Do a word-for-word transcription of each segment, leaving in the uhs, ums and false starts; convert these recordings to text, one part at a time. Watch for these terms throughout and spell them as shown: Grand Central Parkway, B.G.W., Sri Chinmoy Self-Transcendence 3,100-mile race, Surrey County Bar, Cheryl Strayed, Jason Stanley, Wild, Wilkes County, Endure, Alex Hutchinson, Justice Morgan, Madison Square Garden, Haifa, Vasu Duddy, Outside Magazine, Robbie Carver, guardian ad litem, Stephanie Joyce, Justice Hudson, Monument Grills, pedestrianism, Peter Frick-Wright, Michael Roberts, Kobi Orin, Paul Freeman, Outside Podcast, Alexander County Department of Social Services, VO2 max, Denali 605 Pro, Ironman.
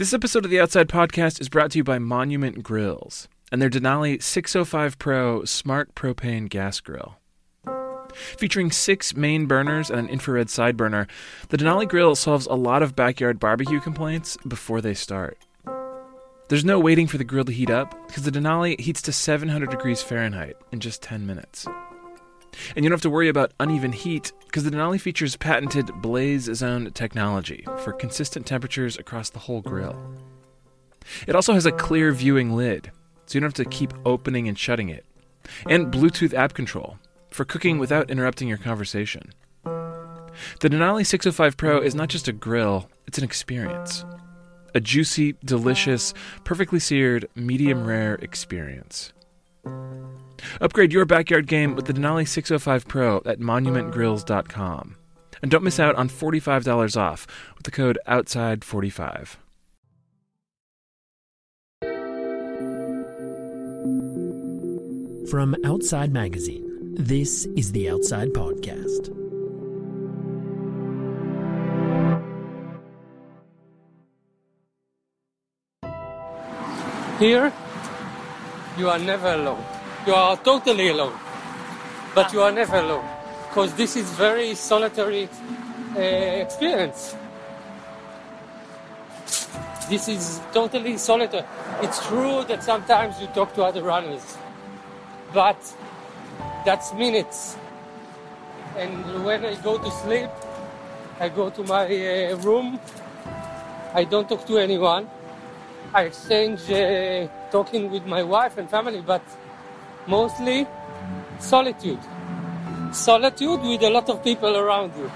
This episode of the Outside Podcast is brought to you by Monument Grills and their Denali six oh five Pro Smart Propane Gas Grill. Featuring six main burners and an infrared side burner, the Denali grill solves a lot of backyard barbecue complaints before they start. There's no waiting for the grill to heat up, because the Denali heats to seven hundred degrees Fahrenheit in just ten minutes. And you don't have to worry about uneven heat, because the Denali features patented Blaze Zone technology for consistent temperatures across the whole grill. It also has a clear viewing lid, so you don't have to keep opening and shutting it, and Bluetooth app control for cooking without interrupting your conversation. The Denali six oh five Pro is not just a grill, it's an experience. A juicy, delicious, perfectly seared, medium-rare experience. Upgrade your backyard game with the Denali six oh five Pro at monument grills dot com. And don't miss out on forty-five dollars off with the code outside forty-five. From Outside Magazine. This is the Outside Podcast. Here, you are never alone. You are totally alone, but you are never alone, because this is very solitary uh, experience. This is totally solitary. It's true that sometimes you talk to other runners, but that's minutes. And when I go to sleep, I go to my uh, room. I don't talk to anyone. I exchange uh, talking with my wife and family, but mostly solitude. Solitude with a lot of people around you.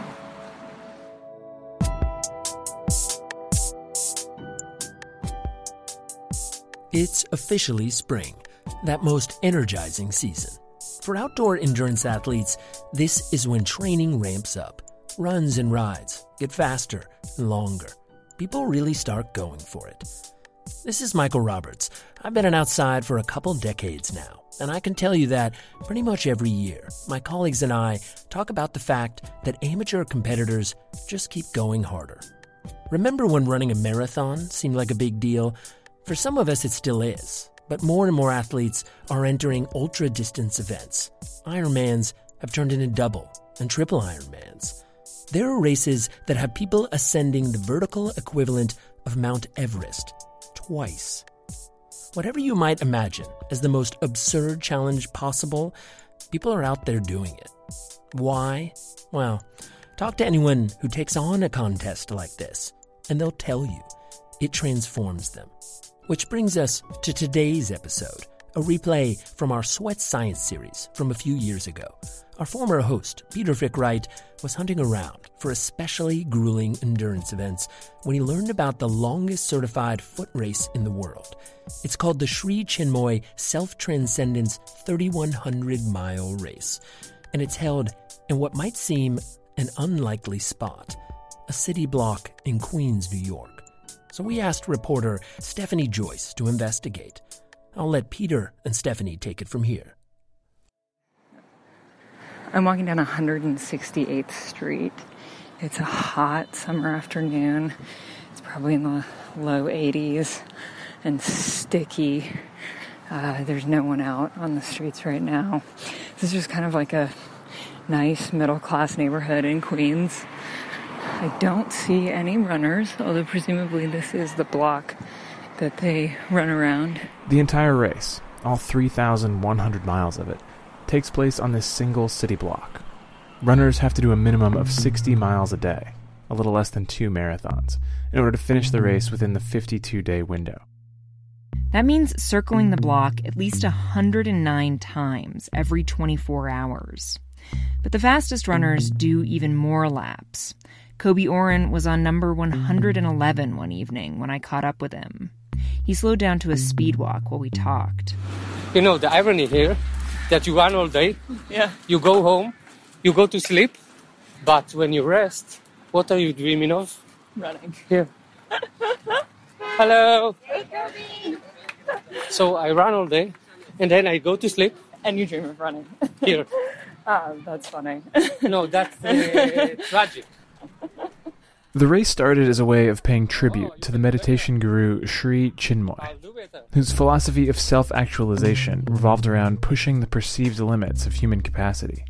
It's officially spring, that most energizing season. For outdoor endurance athletes, this is when training ramps up. Runs and rides get faster and longer. People really start going for it. This is Michael Roberts. I've been an outside for a couple decades now, and I can tell you that pretty much every year, my colleagues and I talk about the fact that amateur competitors just keep going harder. Remember when running a marathon seemed like a big deal? For some of us, it still is. But more and more athletes are entering ultra-distance events. Ironmans have turned into double and triple Ironmans. There are races that have people ascending the vertical equivalent of Mount Everest twice. Whatever you might imagine as the most absurd challenge possible, people are out there doing it. Why? Well, talk to anyone who takes on a contest like this, and they'll tell you it transforms them. Which brings us to today's episode, a replay from our Sweat Science series from a few years ago. Our former host, Peter Frick-Wright, was hunting around for especially grueling endurance events when he learned about the longest certified foot race in the world. It's called the Sri Chinmoy Self-Transcendence three thousand one hundred mile race, and it's held in what might seem an unlikely spot, a city block in Queens, New York. So we asked reporter Stephanie Joyce to investigate. I'll let Peter and Stephanie take it from here. I'm walking down one hundred sixty-eighth Street. It's a hot summer afternoon. It's probably in the low eighties and sticky. Uh, there's no one out on the streets right now. This is just kind of like a nice middle-class neighborhood in Queens. I don't see any runners, although presumably this is the block that they run around. The entire race, all three thousand one hundred miles of it, takes place on this single city block. Runners have to do a minimum of sixty miles a day, a little less than two marathons, in order to finish the race within the fifty-two day window. That means circling the block at least one hundred nine times every twenty-four hours. But the fastest runners do even more laps. Kobi Orin was on number one hundred eleven one evening when I caught up with him. He slowed down to a speed walk while we talked. You know, the irony here, that you run all day, yeah. You go home, you go to sleep, but when you rest, what are you dreaming of? Running. Here. Hello. Hey, Kobi. So I run all day, and then I go to sleep. And you dream of running. Here. Ah, oh, that's funny. No, that's uh, tragic. The race started as a way of paying tribute to the meditation guru Sri Chinmoy, whose philosophy of self-actualization revolved around pushing the perceived limits of human capacity.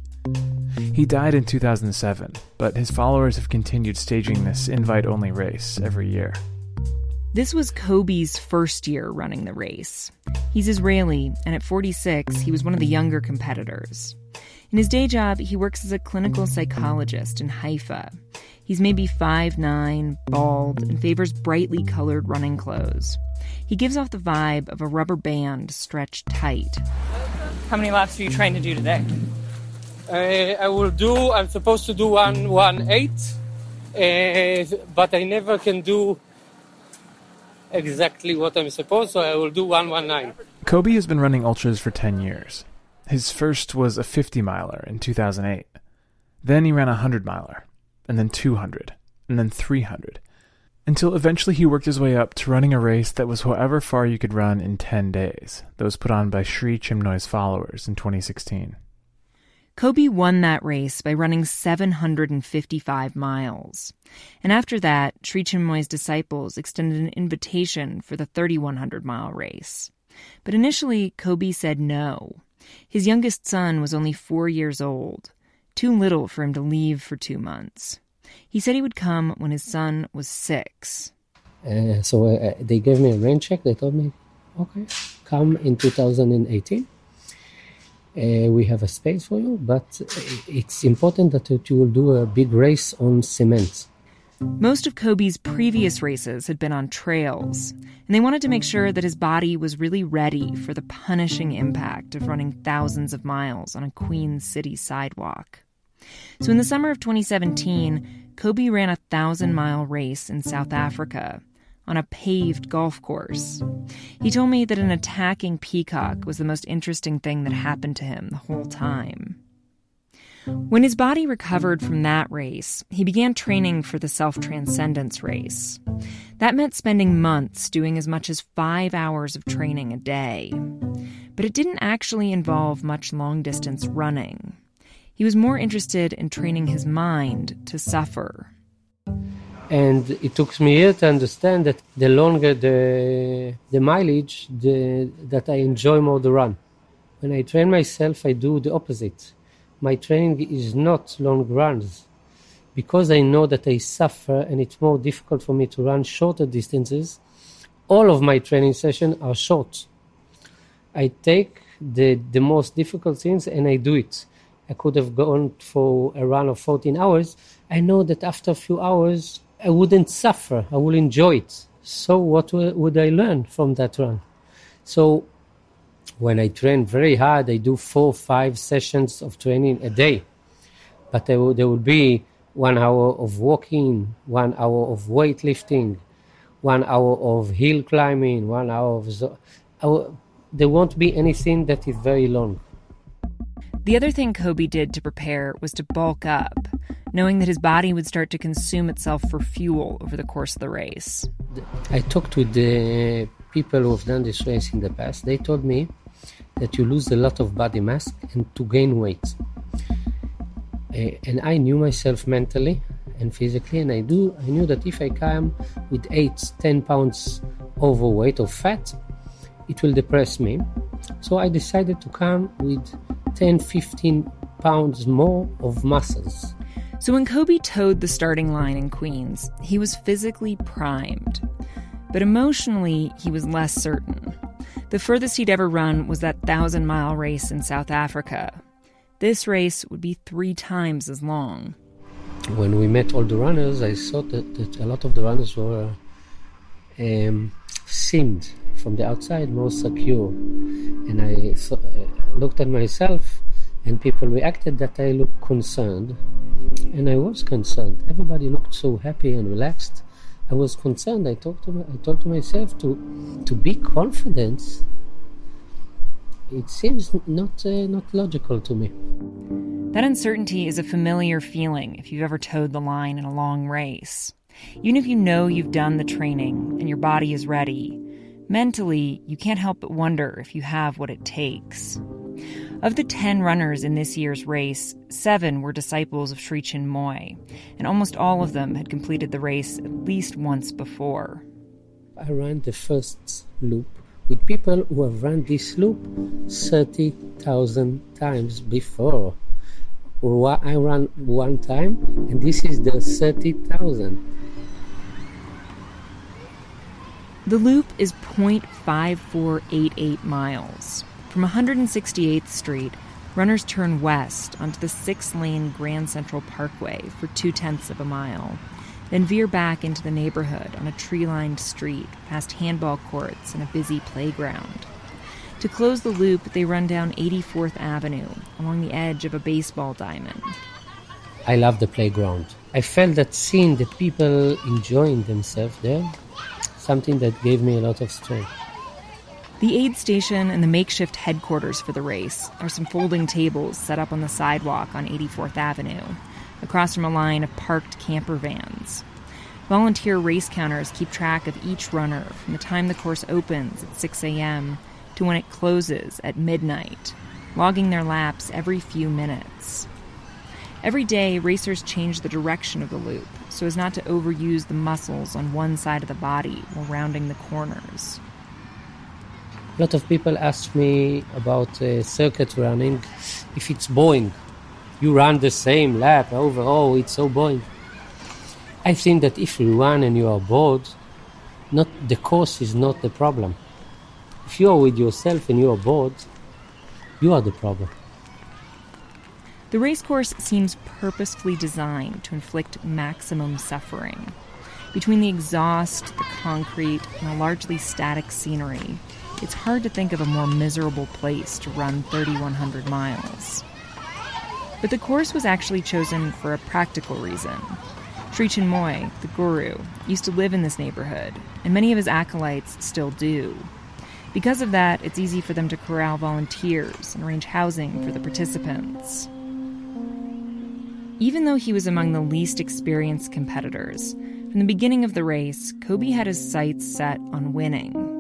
He died in two thousand seven, but his followers have continued staging this invite-only race every year. This was Kobi's first year running the race. He's Israeli, and at forty-six, he was one of the younger competitors. In his day job, he works as a clinical psychologist in Haifa. He's maybe five foot nine, bald, and favors brightly colored running clothes. He gives off the vibe of a rubber band stretched tight. How many laps are you trying to do today? I, I will do, I'm supposed to do one eighteen, uh, but I never can do exactly what I'm supposed, so I will do one nineteen. Kobi has been running ultras for ten years. His first was a fifty-miler in two thousand eight. Then he ran a one hundred-miler, and then two hundred, and then three hundred, until eventually he worked his way up to running a race that was however far you could run in ten days, that was put on by Sri Chinmoy's followers in twenty sixteen. Kobi won that race by running seven hundred fifty-five miles. And after that, Sri Chinmoy's disciples extended an invitation for the three thousand one hundred mile race. But initially, Kobi said no. His youngest son was only four years old, too little for him to leave for two months. He said he would come when his son was six. Uh, so uh, they gave me a rain check. They told me, okay, come in two thousand eighteen. Uh, we have a space for you, but it's important that you will do a big race on cement. Most of Kobi's previous races had been on trails, and they wanted to make sure that his body was really ready for the punishing impact of running thousands of miles on a Queen City sidewalk. So in the summer of twenty seventeen, Kobi ran a thousand-mile race in South Africa, on a paved golf course. He told me that an attacking peacock was the most interesting thing that happened to him the whole time. When his body recovered from that race, he began training for the self-transcendence race. That meant spending months doing as much as five hours of training a day. But it didn't actually involve much long-distance running. He was more interested in training his mind to suffer. And it took me here to understand that the longer the the mileage, the, that I enjoy more the run. When I train myself, I do the opposite. My training is not long runs, because I know that I suffer and it's more difficult for me to run shorter distances. All of my training sessions are short. I take the, the most difficult things and I do it. I could have gone for a run of fourteen hours. I know that after a few hours, I wouldn't suffer. I will enjoy it. So what would I learn from that run? So when I train very hard, I do four, five sessions of training a day. But there will, there will be one hour of walking, one hour of weightlifting, one hour of hill climbing, one hour of... Zo- will, there won't be anything that is very long. The other thing Kobi did to prepare was to bulk up, knowing that his body would start to consume itself for fuel over the course of the race. I talked with the people who have done this race in the past. They told me that you lose a lot of body mass and to gain weight. And I knew myself mentally and physically, and I do. I knew that if I come with eight, ten pounds overweight or fat, it will depress me. So I decided to come with ten, fifteen pounds more of muscles. So when Kobi toed the starting line in Queens, he was physically primed. But emotionally, he was less certain. The furthest he'd ever run was that thousand-mile race in South Africa. This race would be three times as long. When we met all the runners, I saw that, that a lot of the runners were um, seemed, from the outside, more secure. And I saw, uh, looked at myself, and people reacted that I looked concerned. And I was concerned. Everybody looked so happy and relaxed. I was concerned. I talked to my, I told to myself to to be confident. It seems not uh, not logical to me. That uncertainty is a familiar feeling if you've ever towed the line in a long race. Even if you know you've done the training and your body is ready, mentally, you can't help but wonder if you have what it takes. Of the ten runners in this year's race, seven were disciples of Sri Chinmoy, and almost all of them had completed the race at least once before. I ran the first loop with people who have run this loop thirty thousand times before. I ran one time, and this is the thirty thousand. The loop is point five four eight eight miles. From one hundred sixty-eighth Street, runners turn west onto the six-lane Grand Central Parkway for two-tenths of a mile, then veer back into the neighborhood on a tree-lined street past handball courts and a busy playground. To close the loop, they run down eighty-fourth Avenue along the edge of a baseball diamond. I love the playground. I felt that seeing the people enjoying themselves there, something that gave me a lot of strength. The aid station and the makeshift headquarters for the race are some folding tables set up on the sidewalk on eighty-fourth Avenue, across from a line of parked camper vans. Volunteer race counters keep track of each runner from the time the course opens at six a.m. to when it closes at midnight, logging their laps every few minutes. Every day, racers change the direction of the loop so as not to overuse the muscles on one side of the body while rounding the corners. A lot of people ask me about uh, circuit running, if it's boring. You run the same lap over, oh, it's so boring. I think that if you run and you are bored, not the course is not the problem. If you are with yourself and you are bored, you are the problem. The race course seems purposefully designed to inflict maximum suffering. Between the exhaust, the concrete, and a largely static scenery, it's hard to think of a more miserable place to run thirty-one hundred miles. But the course was actually chosen for a practical reason. Sri Chinmoy, the guru, used to live in this neighborhood, and many of his acolytes still do. Because of that, it's easy for them to corral volunteers and arrange housing for the participants. Even though he was among the least experienced competitors, from the beginning of the race, Kobi had his sights set on winning.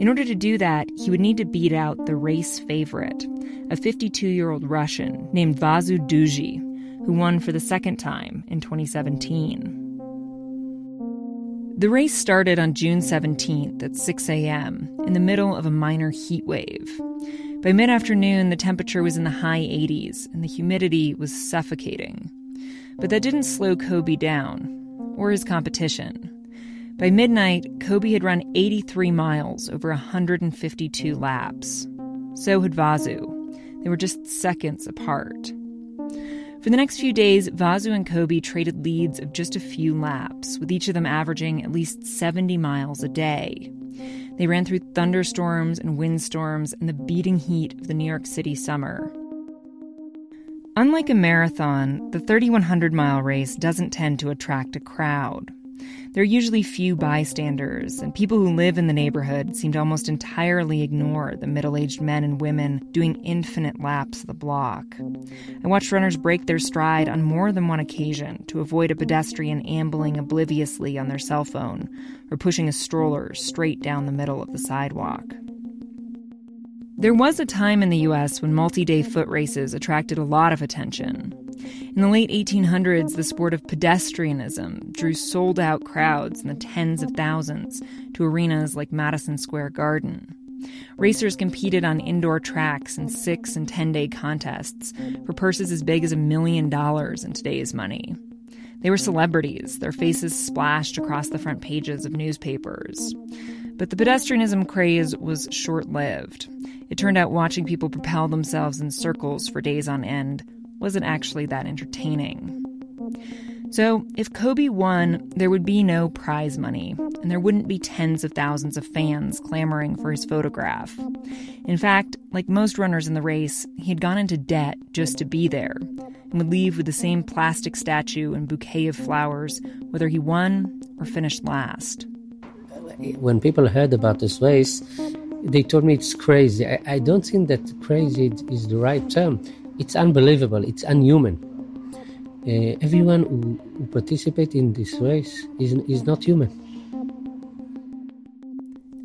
In order to do that, he would need to beat out the race favorite, a fifty-two-year-old Russian named Vasu Duddy, who won for the second time in twenty seventeen. The race started on June seventeenth at six a.m. in the middle of a minor heat wave. By mid-afternoon, the temperature was in the high eighties, and the humidity was suffocating. But that didn't slow Kobi down, or his competition. By midnight, Kobi had run eighty-three miles over one hundred fifty-two laps. So had Vasu. They were just seconds apart. For the next few days, Vasu and Kobi traded leads of just a few laps, with each of them averaging at least seventy miles a day. They ran through thunderstorms and windstorms and the beating heat of the New York City summer. Unlike a marathon, the thirty-one hundred mile race doesn't tend to attract a crowd. There are usually few bystanders, and people who live in the neighborhood seem to almost entirely ignore the middle-aged men and women doing infinite laps of the block. I watched runners break their stride on more than one occasion to avoid a pedestrian ambling obliviously on their cell phone or pushing a stroller straight down the middle of the sidewalk. There was a time in the U S when multi-day foot races attracted a lot of attention. In the late eighteen hundreds, the sport of pedestrianism drew sold-out crowds in the tens of thousands to arenas like Madison Square Garden. Racers competed on indoor tracks in six- and ten-day contests for purses as big as a million dollars in today's money. They were celebrities, their faces splashed across the front pages of newspapers. But the pedestrianism craze was short-lived. It turned out watching people propel themselves in circles for days on end wasn't actually that entertaining. So if Kobi won, there would be no prize money, and there wouldn't be tens of thousands of fans clamoring for his photograph. In fact, like most runners in the race, he had gone into debt just to be there, and would leave with the same plastic statue and bouquet of flowers, whether he won or finished last. When people heard about this race, they told me it's crazy. I, I don't think that crazy is the right term. It's unbelievable. It's unhuman. Uh, everyone who, who participates in this race is, is not human.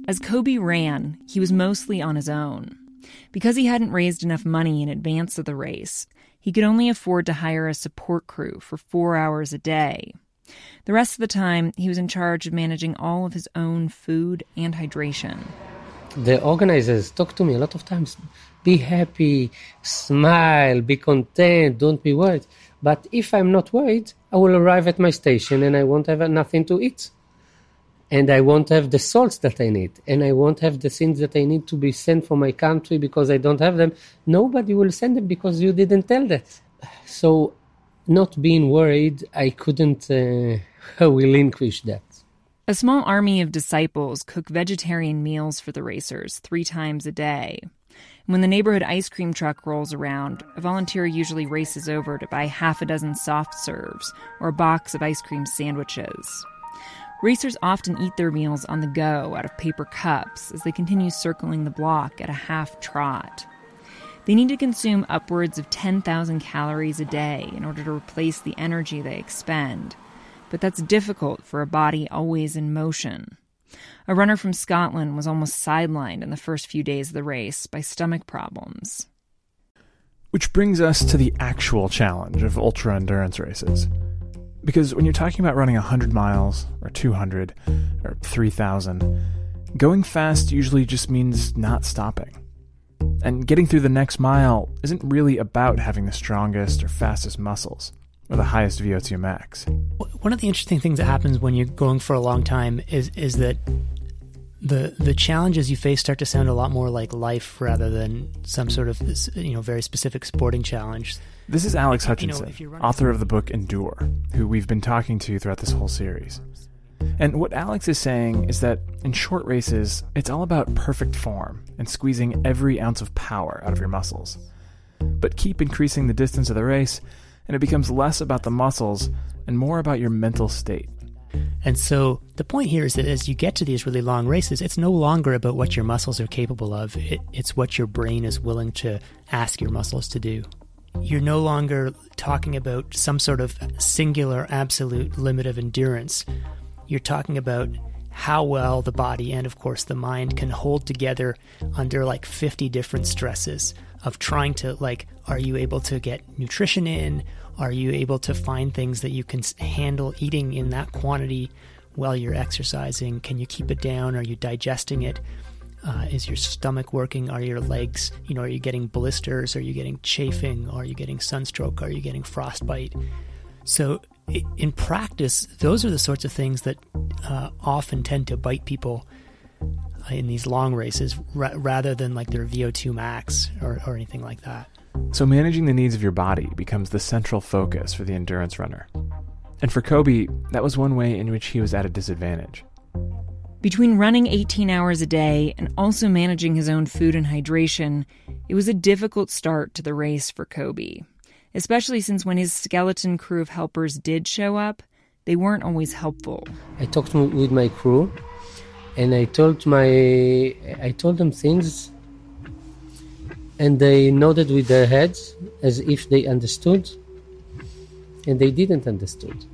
As Kobi ran, he was mostly on his own. Because he hadn't raised enough money in advance of the race, he could only afford to hire a support crew for four hours a day. The rest of the time, he was in charge of managing all of his own food and hydration. The organizers talk to me a lot of times. Be happy, smile, be content, don't be worried. But if I'm not worried, I will arrive at my station and I won't have nothing to eat. And I won't have the salts that I need. And I won't have the things that I need to be sent for my country because I don't have them. Nobody will send them because you didn't tell that. So not being worried, I couldn't uh, relinquish that. A small army of disciples cook vegetarian meals for the racers three times a day. When the neighborhood ice cream truck rolls around, a volunteer usually races over to buy half a dozen soft serves or a box of ice cream sandwiches. Racers often eat their meals on the go out of paper cups as they continue circling the block at a half trot. They need to consume upwards of ten thousand calories a day in order to replace the energy they expend. But that's difficult for a body always in motion. A runner from Scotland was almost sidelined in the first few days of the race by stomach problems. Which brings us to the actual challenge of ultra-endurance races. Because when you're talking about running one hundred miles, or two hundred, or three thousand, going fast usually just means not stopping. And getting through the next mile isn't really about having the strongest or fastest muscles, or the highest V O two max. One of the interesting things that happens when you're going for a long time is is that the the challenges you face start to sound a lot more like life rather than some sort of this, you know, very specific sporting challenge. This is Alex Hutchinson, you know, author of the book Endure, who we've been talking to throughout this whole series. And what Alex is saying is that in short races, it's all about perfect form and squeezing every ounce of power out of your muscles. But keep increasing the distance of the race, and it becomes less about the muscles and more about your mental state. And so the point here is that as you get to these really long races, it's no longer about what your muscles are capable of. It, it's what your brain is willing to ask your muscles to do. You're no longer talking about some sort of singular absolute limit of endurance. You're talking about how well the body and, of course, the mind can hold together under like fifty different stresses of trying to, like, are you able to get nutrition in? Are you able to find things that you can handle eating in that quantity while you're exercising? Can you keep it down? Are you digesting it? Uh, is your stomach working? Are your legs, you know, are you getting blisters? Are you getting chafing? Are you getting sunstroke? Are you getting frostbite? So in practice, those are the sorts of things that uh, often tend to bite people in these long races ra- rather than like their V O two max or, or anything like that. So managing the needs of your body becomes the central focus for the endurance runner. And for Kobi, that was one way in which he was at a disadvantage. Between running eighteen hours a day and also managing his own food and hydration, it was a difficult start to the race for Kobi, especially since when his skeleton crew of helpers did show up, they weren't always helpful. I talked with my crew, and I told my, I told them things, and they nodded with their heads as if they understood, and they didn't understood.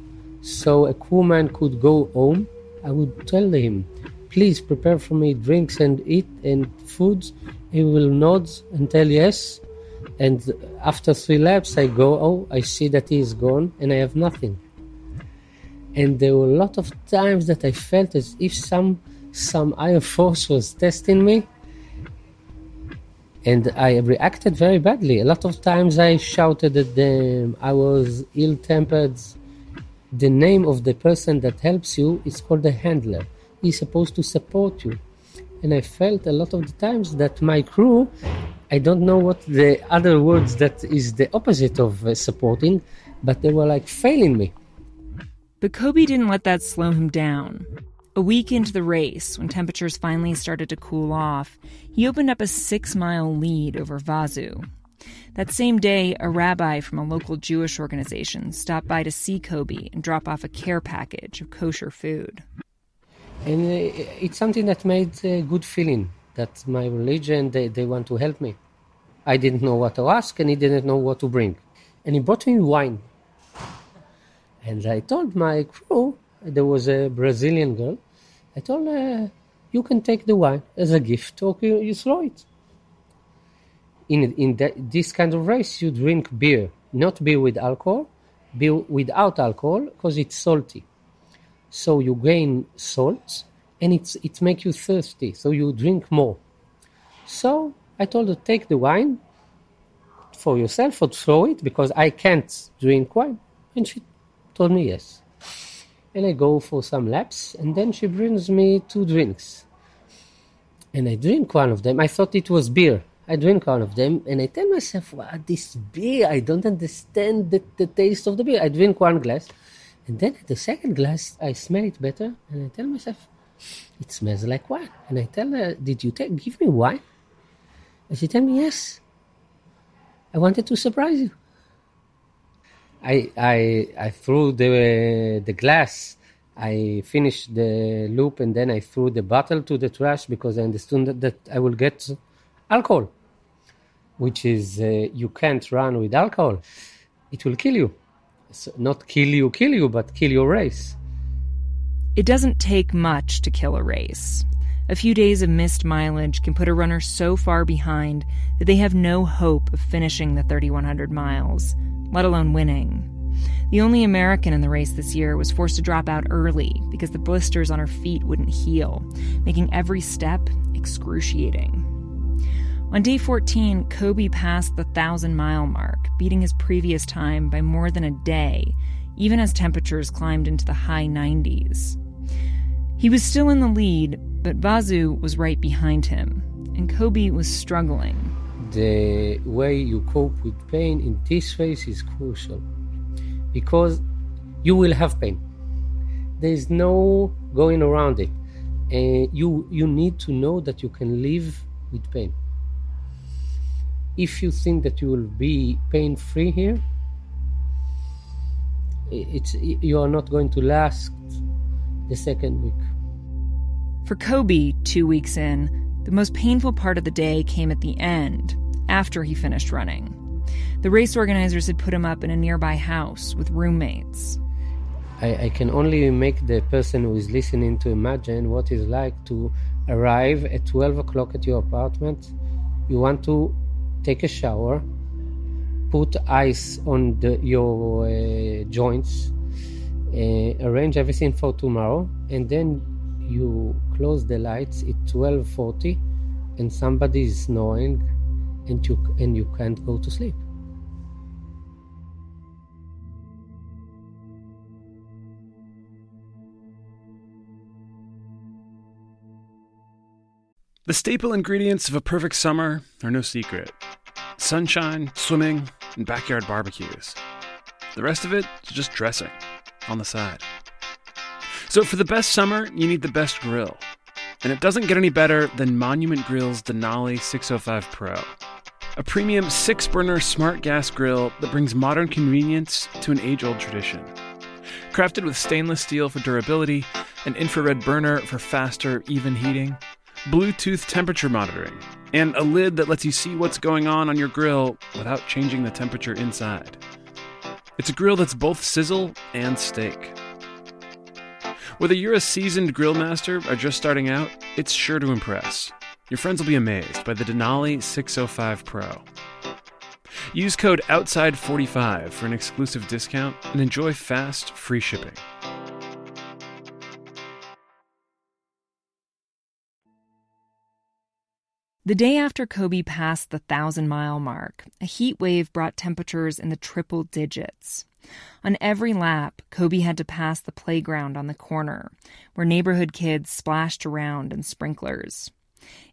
So a crewman could go home. I would tell him, please prepare for me drinks and eat and food. He will nod and tell yes. And after three laps, I go, oh, I see that he is gone, and I have nothing. And there were a lot of times that I felt as if some some higher force was testing me. And I reacted very badly. A lot of times I shouted at them. I was ill-tempered. The name of the person that helps you is called a handler. He's supposed to support you. And I felt a lot of the times that my crew, I don't know what the other words that is the opposite of uh, supporting, but they were like failing me. But Kobi didn't let that slow him down. A week into the race, when temperatures finally started to cool off, he opened up a six-mile lead over Vasu. That same day, a rabbi from a local Jewish organization stopped by to see Kobi and drop off a care package of kosher food. And uh, it's something that made a good feeling. That my religion, they, they want to help me. I didn't know what to ask, and he didn't know what to bring. And he bought me wine. And I told my crew, there was a Brazilian girl, I told her, you can take the wine as a gift, or you, you throw it. in in the, this kind of race, you drink beer, not beer with alcohol, beer without alcohol, because it's salty. So you gain salts, and it's it makes you thirsty, so you drink more. So I told her, take the wine for yourself or throw it, because I can't drink wine. And she told me yes. And I go for some laps, and then she brings me two drinks. And I drink one of them. I thought it was beer. I drink one of them, and I tell myself, wow, this beer, I don't understand the, the taste of the beer. I drink one glass, and then at the second glass, I smell it better, and I tell myself, it smells like wine. And I tell her, did you take, give me wine? And she tell me, yes. I wanted to surprise you. I I I threw the the glass. I finished the loop, and then I threw the bottle to the trash, because I understood that, that I will get alcohol, which is uh, you can't run with alcohol. It will kill you. So not kill you, kill you, but kill your race. It doesn't take much to kill a race. A few days of missed mileage can put a runner so far behind that they have no hope of finishing the three thousand one hundred miles, let alone winning. The only American in the race this year was forced to drop out early because the blisters on her feet wouldn't heal, making every step excruciating. On day fourteen, Kobi passed the one thousand mile mark, beating his previous time by more than a day, even as temperatures climbed into the high nineties. He was still in the lead, but Vasu was right behind him, and Kobi was struggling. The way you cope with pain in this race is crucial, because you will have pain. There is no going around it. Uh, you, you need to know that you can live with pain. If you think that you will be pain-free here, it's, you are not going to last the second week. For Kobi, two weeks in, the most painful part of the day came at the end, after he finished running. The race organizers had put him up in a nearby house with roommates. I, I can only make the person who is listening to imagine what it's like to arrive at twelve o'clock at your apartment. You want to take a shower, put ice on the, your uh, joints, uh, arrange everything for tomorrow, and then you close the lights at twelve forty, and somebody is snoring, and you and you can't go to sleep. The staple ingredients of a perfect summer are no secret. Sunshine, swimming, and backyard barbecues. The rest of it is just dressing on the side. So for the best summer, you need the best grill. And it doesn't get any better than Monument Grills Denali six oh five Pro. A premium six-burner smart gas grill that brings modern convenience to an age-old tradition. Crafted with stainless steel for durability, an infrared burner for faster, even heating, Bluetooth temperature monitoring, and a lid that lets you see what's going on on your grill without changing the temperature inside. It's a grill that's both sizzle and steak. Whether you're a seasoned grill master or just starting out, it's sure to impress. Your friends will be amazed by the Denali six oh five Pro. Use code outside forty-five for an exclusive discount and enjoy fast, free shipping. The day after Kobi passed the one thousand mile mark, a heat wave brought temperatures in the triple digits. On every lap, Kobi had to pass the playground on the corner, where neighborhood kids splashed around in sprinklers.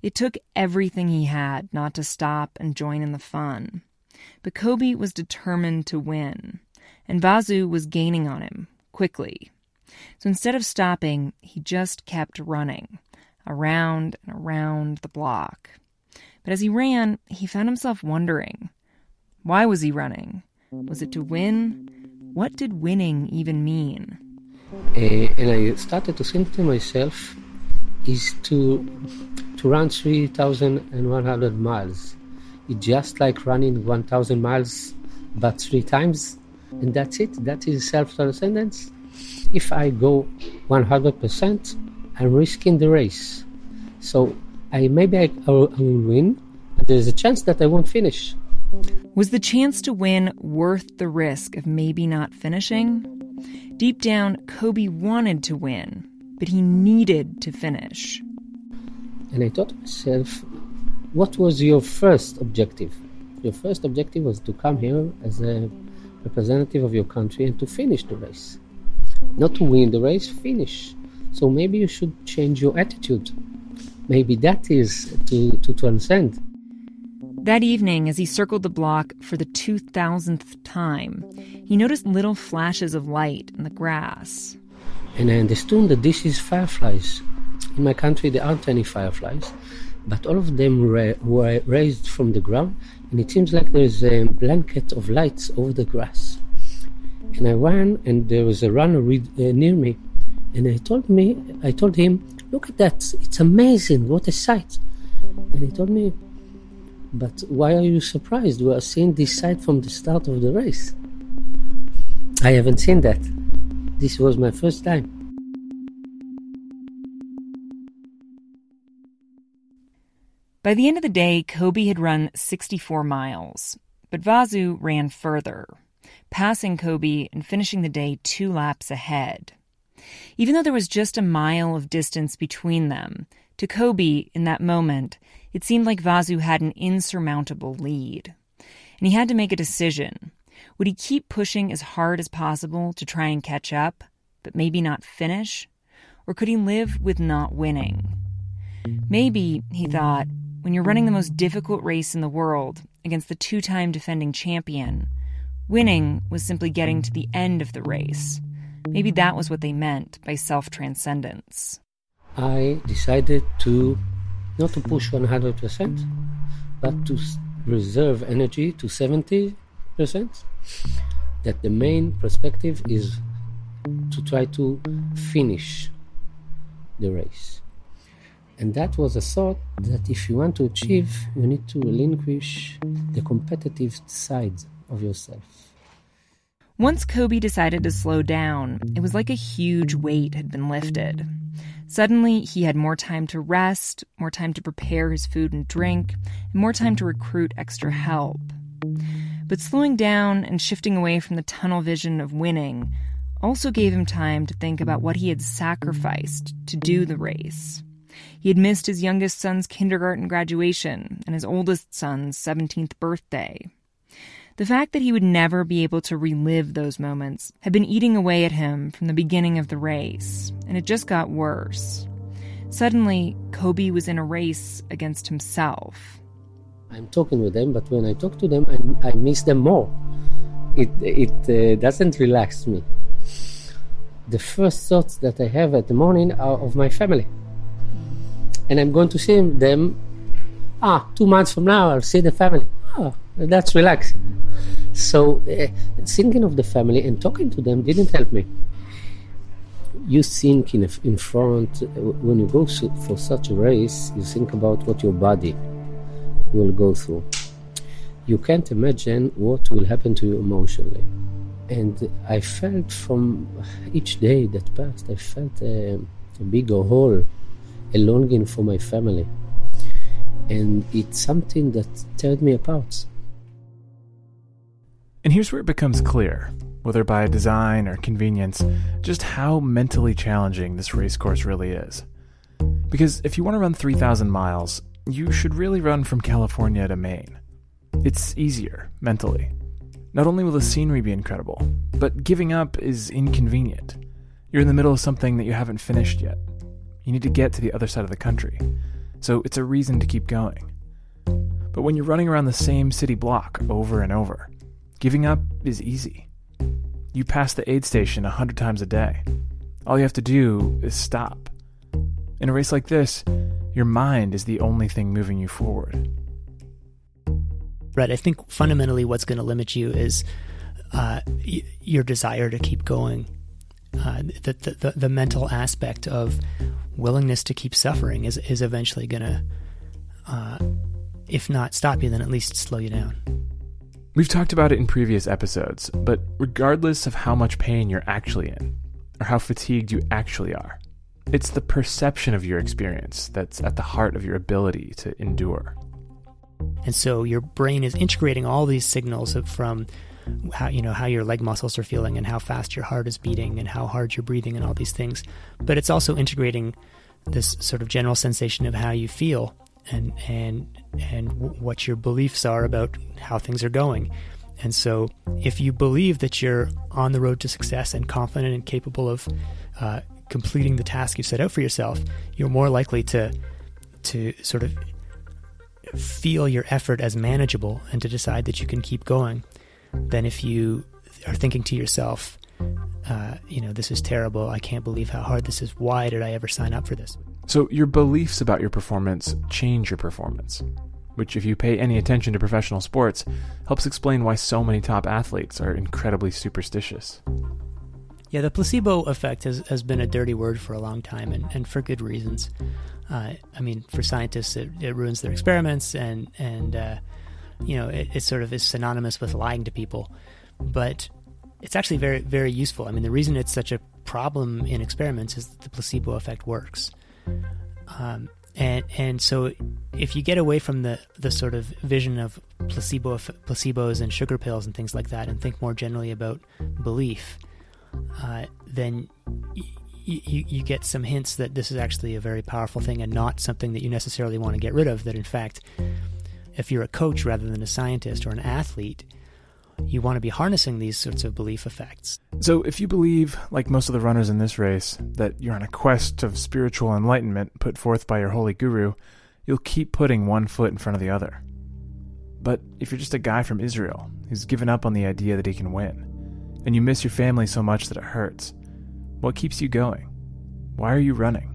It took everything he had not to stop and join in the fun. But Kobi was determined to win, and Vasu was gaining on him, quickly. So instead of stopping, he just kept running, around and around the block. But as he ran, he found himself wondering, why was he running? Was it to win? What did winning even mean? Uh, and I started to think to myself, is to to run three thousand one hundred miles. It's just like running one thousand miles, but three times, and that's it. That is self-transcendence. If I go one hundred percent, I'm risking the race. So I maybe I, I will win, there's a chance that I won't finish. Was the chance to win worth the risk of maybe not finishing? Deep down, Kobi wanted to win, but he needed to finish. And I thought to myself, what was your first objective? Your first objective was to come here as a representative of your country and to finish the race. Not to win the race, finish. So maybe you should change your attitude. Maybe that is to, to transcend. That evening, as he circled the block for the two thousandth time, he noticed little flashes of light in the grass. And I understood that this is fireflies. In my country, there aren't any fireflies, but all of them ra- were raised from the ground, and it seems like there's a blanket of lights over the grass. And I ran, and there was a runner re- uh, near me, and I told me, I told him, look at that, it's amazing, what a sight. And he told me, but why are you surprised? We are seeing this sight from the start of the race. I haven't seen that. This was my first time. By the end of the day, Kobi had run sixty-four miles, but Vasu ran further, passing Kobi and finishing the day two laps ahead. Even though there was just a mile of distance between them, to Kobi, in that moment, it seemed like Vasu had an insurmountable lead. And he had to make a decision. Would he keep pushing as hard as possible to try and catch up, but maybe not finish? Or could he live with not winning? Maybe, he thought, when you're running the most difficult race in the world against the two-time defending champion, winning was simply getting to the end of the race. Maybe that was what they meant by self-transcendence. I decided to not to push one hundred percent, but to reserve energy to seventy percent. That the main perspective is to try to finish the race. And that was a thought that if you want to achieve, you need to relinquish the competitive side of yourself. Once Kobi decided to slow down, it was like a huge weight had been lifted. Suddenly, he had more time to rest, more time to prepare his food and drink, and more time to recruit extra help. But slowing down and shifting away from the tunnel vision of winning also gave him time to think about what he had sacrificed to do the race. He had missed his youngest son's kindergarten graduation and his oldest son's seventeenth birthday. The fact that he would never be able to relive those moments had been eating away at him from the beginning of the race, and it just got worse. Suddenly, Kobi was in a race against himself. I'm talking with them, but when I talk to them, I, I miss them more. It, it uh, doesn't relax me. The first thoughts that I have at the morning are of my family. And I'm going to see them, ah, two months from now, I'll see the family. Ah, that's relaxing. So uh, thinking of the family and talking to them didn't help me. You think in, in front, when you go for such a race, you think about what your body will go through. You can't imagine what will happen to you emotionally. And I felt from each day that passed, I felt a, a bigger hole, a longing for my family. And it's something that teared me apart. And here's where it becomes clear, whether by design or convenience, just how mentally challenging this race course really is. Because if you want to run three thousand miles, you should really run from California to Maine. It's easier, mentally. Not only will the scenery be incredible, but giving up is inconvenient. You're in the middle of something that you haven't finished yet. You need to get to the other side of the country. So it's a reason to keep going. But when you're running around the same city block over and over, giving up is easy. You pass the aid station a hundred times a day. All you have to do is stop. In a race like this, your mind is the only thing moving you forward. Brett, I think fundamentally what's going to limit you is uh, y- your desire to keep going. Uh, the, the, the mental aspect of willingness to keep suffering is, is eventually going to, uh, if not stop you, then at least slow you down. We've talked about it in previous episodes, but regardless of how much pain you're actually in, or how fatigued you actually are, it's the perception of your experience that's at the heart of your ability to endure. And so your brain is integrating all these signals from how, you know, how your leg muscles are feeling and how fast your heart is beating and how hard you're breathing and all these things. But it's also integrating this sort of general sensation of how you feel and and and w- what your beliefs are about how things are going. And so if you believe that you're on the road to success and confident and capable of uh, completing the task you've set out for yourself, you're more likely to to sort of feel your effort as manageable and to decide that you can keep going than if you are thinking to yourself, uh, you know, this is terrible, I can't believe how hard this is, why did I ever sign up for this? So your beliefs about your performance change your performance, which if you pay any attention to professional sports, helps explain why so many top athletes are incredibly superstitious. Yeah, the placebo effect has, has been a dirty word for a long time, and, and for good reasons. Uh, I mean, for scientists, it, it ruins their experiments, and, and uh, you know, it, it sort of is synonymous with lying to people. But it's actually very, very useful. I mean, the reason it's such a problem in experiments is that the placebo effect works. Um, and and so if you get away from the, the sort of vision of placebo placebos and sugar pills and things like that and think more generally about belief, uh, then y- you, you get some hints that this is actually a very powerful thing and not something that you necessarily want to get rid of, that in fact, if you're a coach rather than a scientist or an athlete, you want to be harnessing these sorts of belief effects. So if you believe, like most of the runners in this race, that you're on a quest of spiritual enlightenment put forth by your holy guru, you'll keep putting one foot in front of the other. But if you're just a guy from Israel who's given up on the idea that he can win, and you miss your family so much that it hurts, what keeps you going? Why are you running?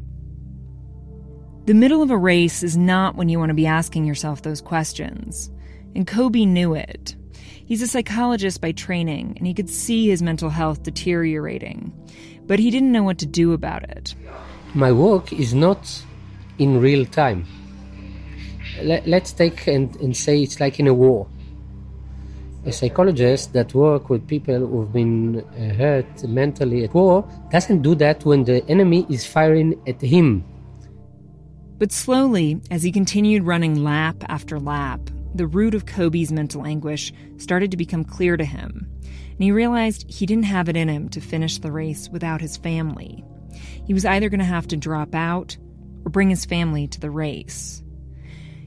The middle of a race is not when you want to be asking yourself those questions. And Kobi knew it. He's a psychologist by training, and he could see his mental health deteriorating. But he didn't know what to do about it. My work is not in real time. Let's take and, and say it's like in a war. A psychologist that works with people who've been hurt mentally at war doesn't do that when the enemy is firing at him. But slowly, as he continued running lap after lap, the root of Kobi's mental anguish started to become clear to him, and he realized he didn't have it in him to finish the race without his family. He was either going to have to drop out or bring his family to the race.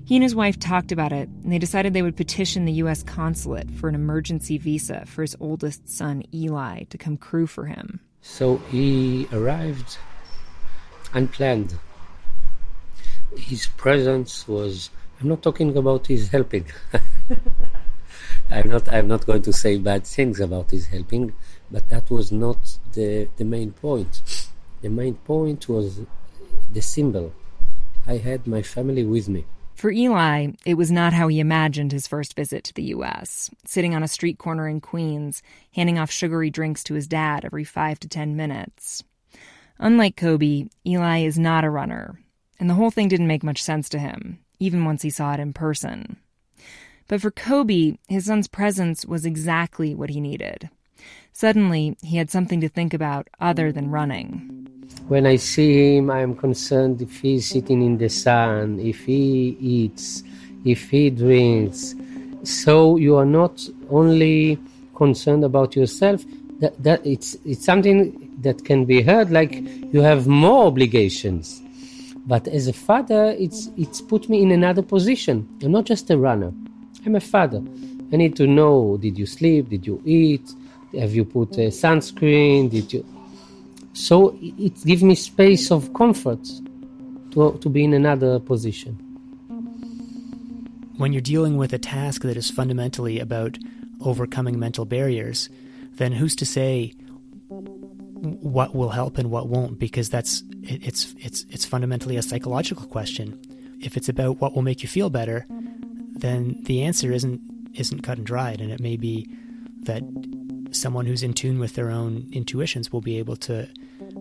He and his wife talked about it, and they decided they would petition the U S consulate for an emergency visa for his oldest son, Eli, to come crew for him. So he arrived unplanned. His presence was... I'm not talking about his helping. I'm not I'm not going to say bad things about his helping, but that was not the the main point. The main point was the symbol. I had my family with me. For Eli, it was not how he imagined his first visit to the U S, sitting on a street corner in Queens, handing off sugary drinks to his dad every five to ten minutes. Unlike Kobi, Eli is not a runner, and the whole thing didn't make much sense to him, even once he saw it in person. But for Kobi, his son's presence was exactly what he needed. Suddenly, he had something to think about other than running. When I see him, I'm concerned if he's sitting in the sun, if he eats, if he drinks. So you are not only concerned about yourself. That, that it's, it's something that can be heard like you have more obligations. But as a father, it's it's put me in another position. I'm not just a runner. I'm a father. I need to know, did you sleep? Did you eat? Have you put a sunscreen? Did you? So it gives me space of comfort to to be in another position. When you're dealing with a task that is fundamentally about overcoming mental barriers, then who's to say what will help and what won't, because that's it's it's it's fundamentally a psychological question. If it's about what will make you feel better, then the answer isn't isn't cut and dried, and it may be that someone who's in tune with their own intuitions will be able to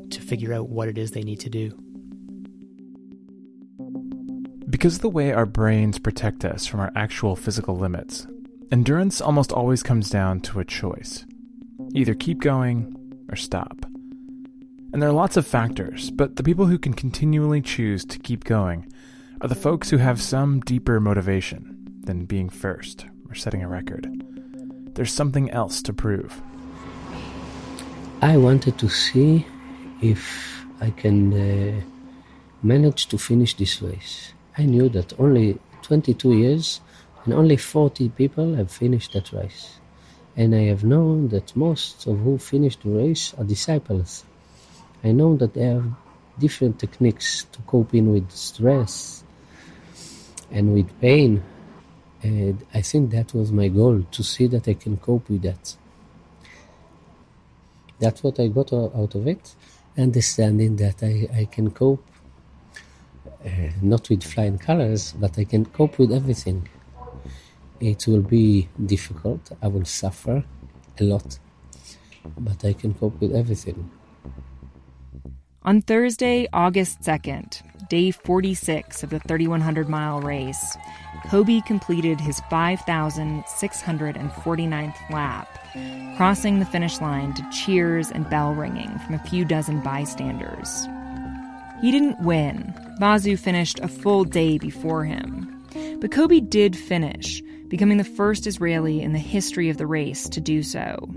to figure out what it is they need to do. Because of the way our brains protect us from our actual physical limits, endurance almost always comes down to a choice. Either keep going or stop. And there are lots of factors, but the people who can continually choose to keep going are the folks who have some deeper motivation, than being first or setting a record. There's something else to prove. I wanted to see if I can uh, manage to finish this race. I knew that only twenty-two years and only forty people have finished that race. And I have known that most of who finished the race are disciples. I know that they have different techniques to cope in with stress and with pain. And I think that was my goal, to see that I can cope with that. That's what I got out of it, understanding that I, I can cope, uh, not with flying colors, but I can cope with everything. It will be difficult, I will suffer a lot, but I can cope with everything. On Thursday, August second, day forty-six of the thirty-one hundred mile race, Kobi completed his five thousand six hundred forty-ninth lap, crossing the finish line to cheers and bell ringing from a few dozen bystanders. He didn't win. Vasu finished a full day before him. But Kobi did finish, becoming the first Israeli in the history of the race to do so.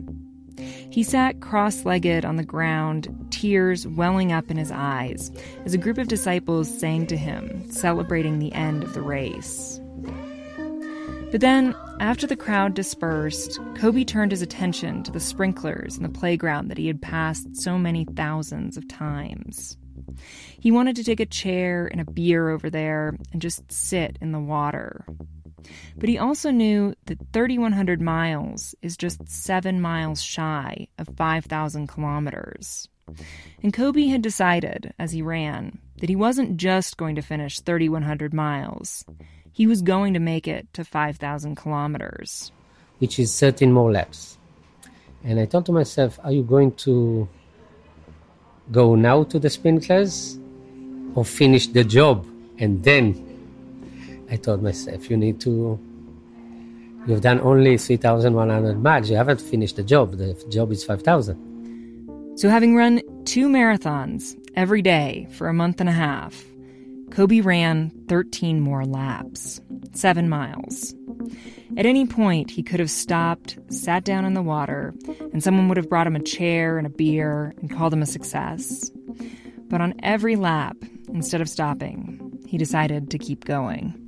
He sat cross-legged on the ground, tears welling up in his eyes, as a group of disciples sang to him, celebrating the end of the race. But then, after the crowd dispersed, Kobi turned his attention to the sprinklers in the playground that he had passed so many thousands of times. He wanted to take a chair and a beer over there and just sit in the water. But he also knew that thirty-one hundred miles is just seven miles shy of five thousand kilometers. And Kobi had decided, as he ran, that he wasn't just going to finish thirty-one hundred miles. He was going to make it to five thousand kilometers. Which is thirteen more laps. And I thought to myself, are you going to go now to the sprinklers or finish the job? And then I told myself, you need to, you've done only three thousand one hundred miles. You haven't finished the job. The job is five thousand. So having run two marathons every day for a month and a half, Kobi ran thirteen more laps, seven miles. At any point, he could have stopped, sat down in the water, and someone would have brought him a chair and a beer and called him a success. But on every lap, instead of stopping, he decided to keep going.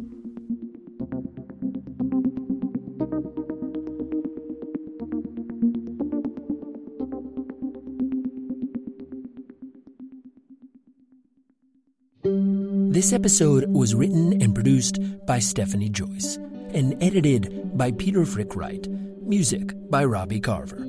This episode was written and produced by Stephanie Joyce and edited by Peter Frick-Wright. Music by Robbie Carver.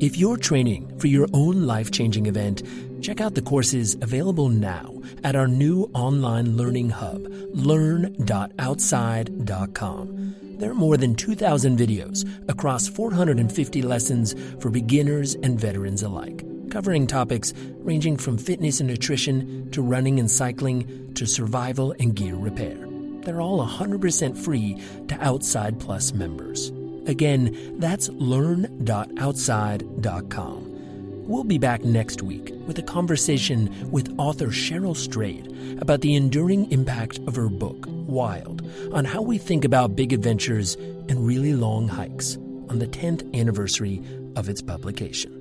If you're training for your own life-changing event, check out the courses available now at our new online learning hub, learn dot outside dot com. There are more than two thousand videos across four hundred fifty lessons for beginners and veterans alike, covering topics ranging from fitness and nutrition to running and cycling to survival and gear repair. They're all one hundred percent free to Outside Plus members. Again, that's learn dot outside dot com. We'll be back next week with a conversation with author Cheryl Strayed about the enduring impact of her book, Wild, on how we think about big adventures and really long hikes on the tenth anniversary of its publication.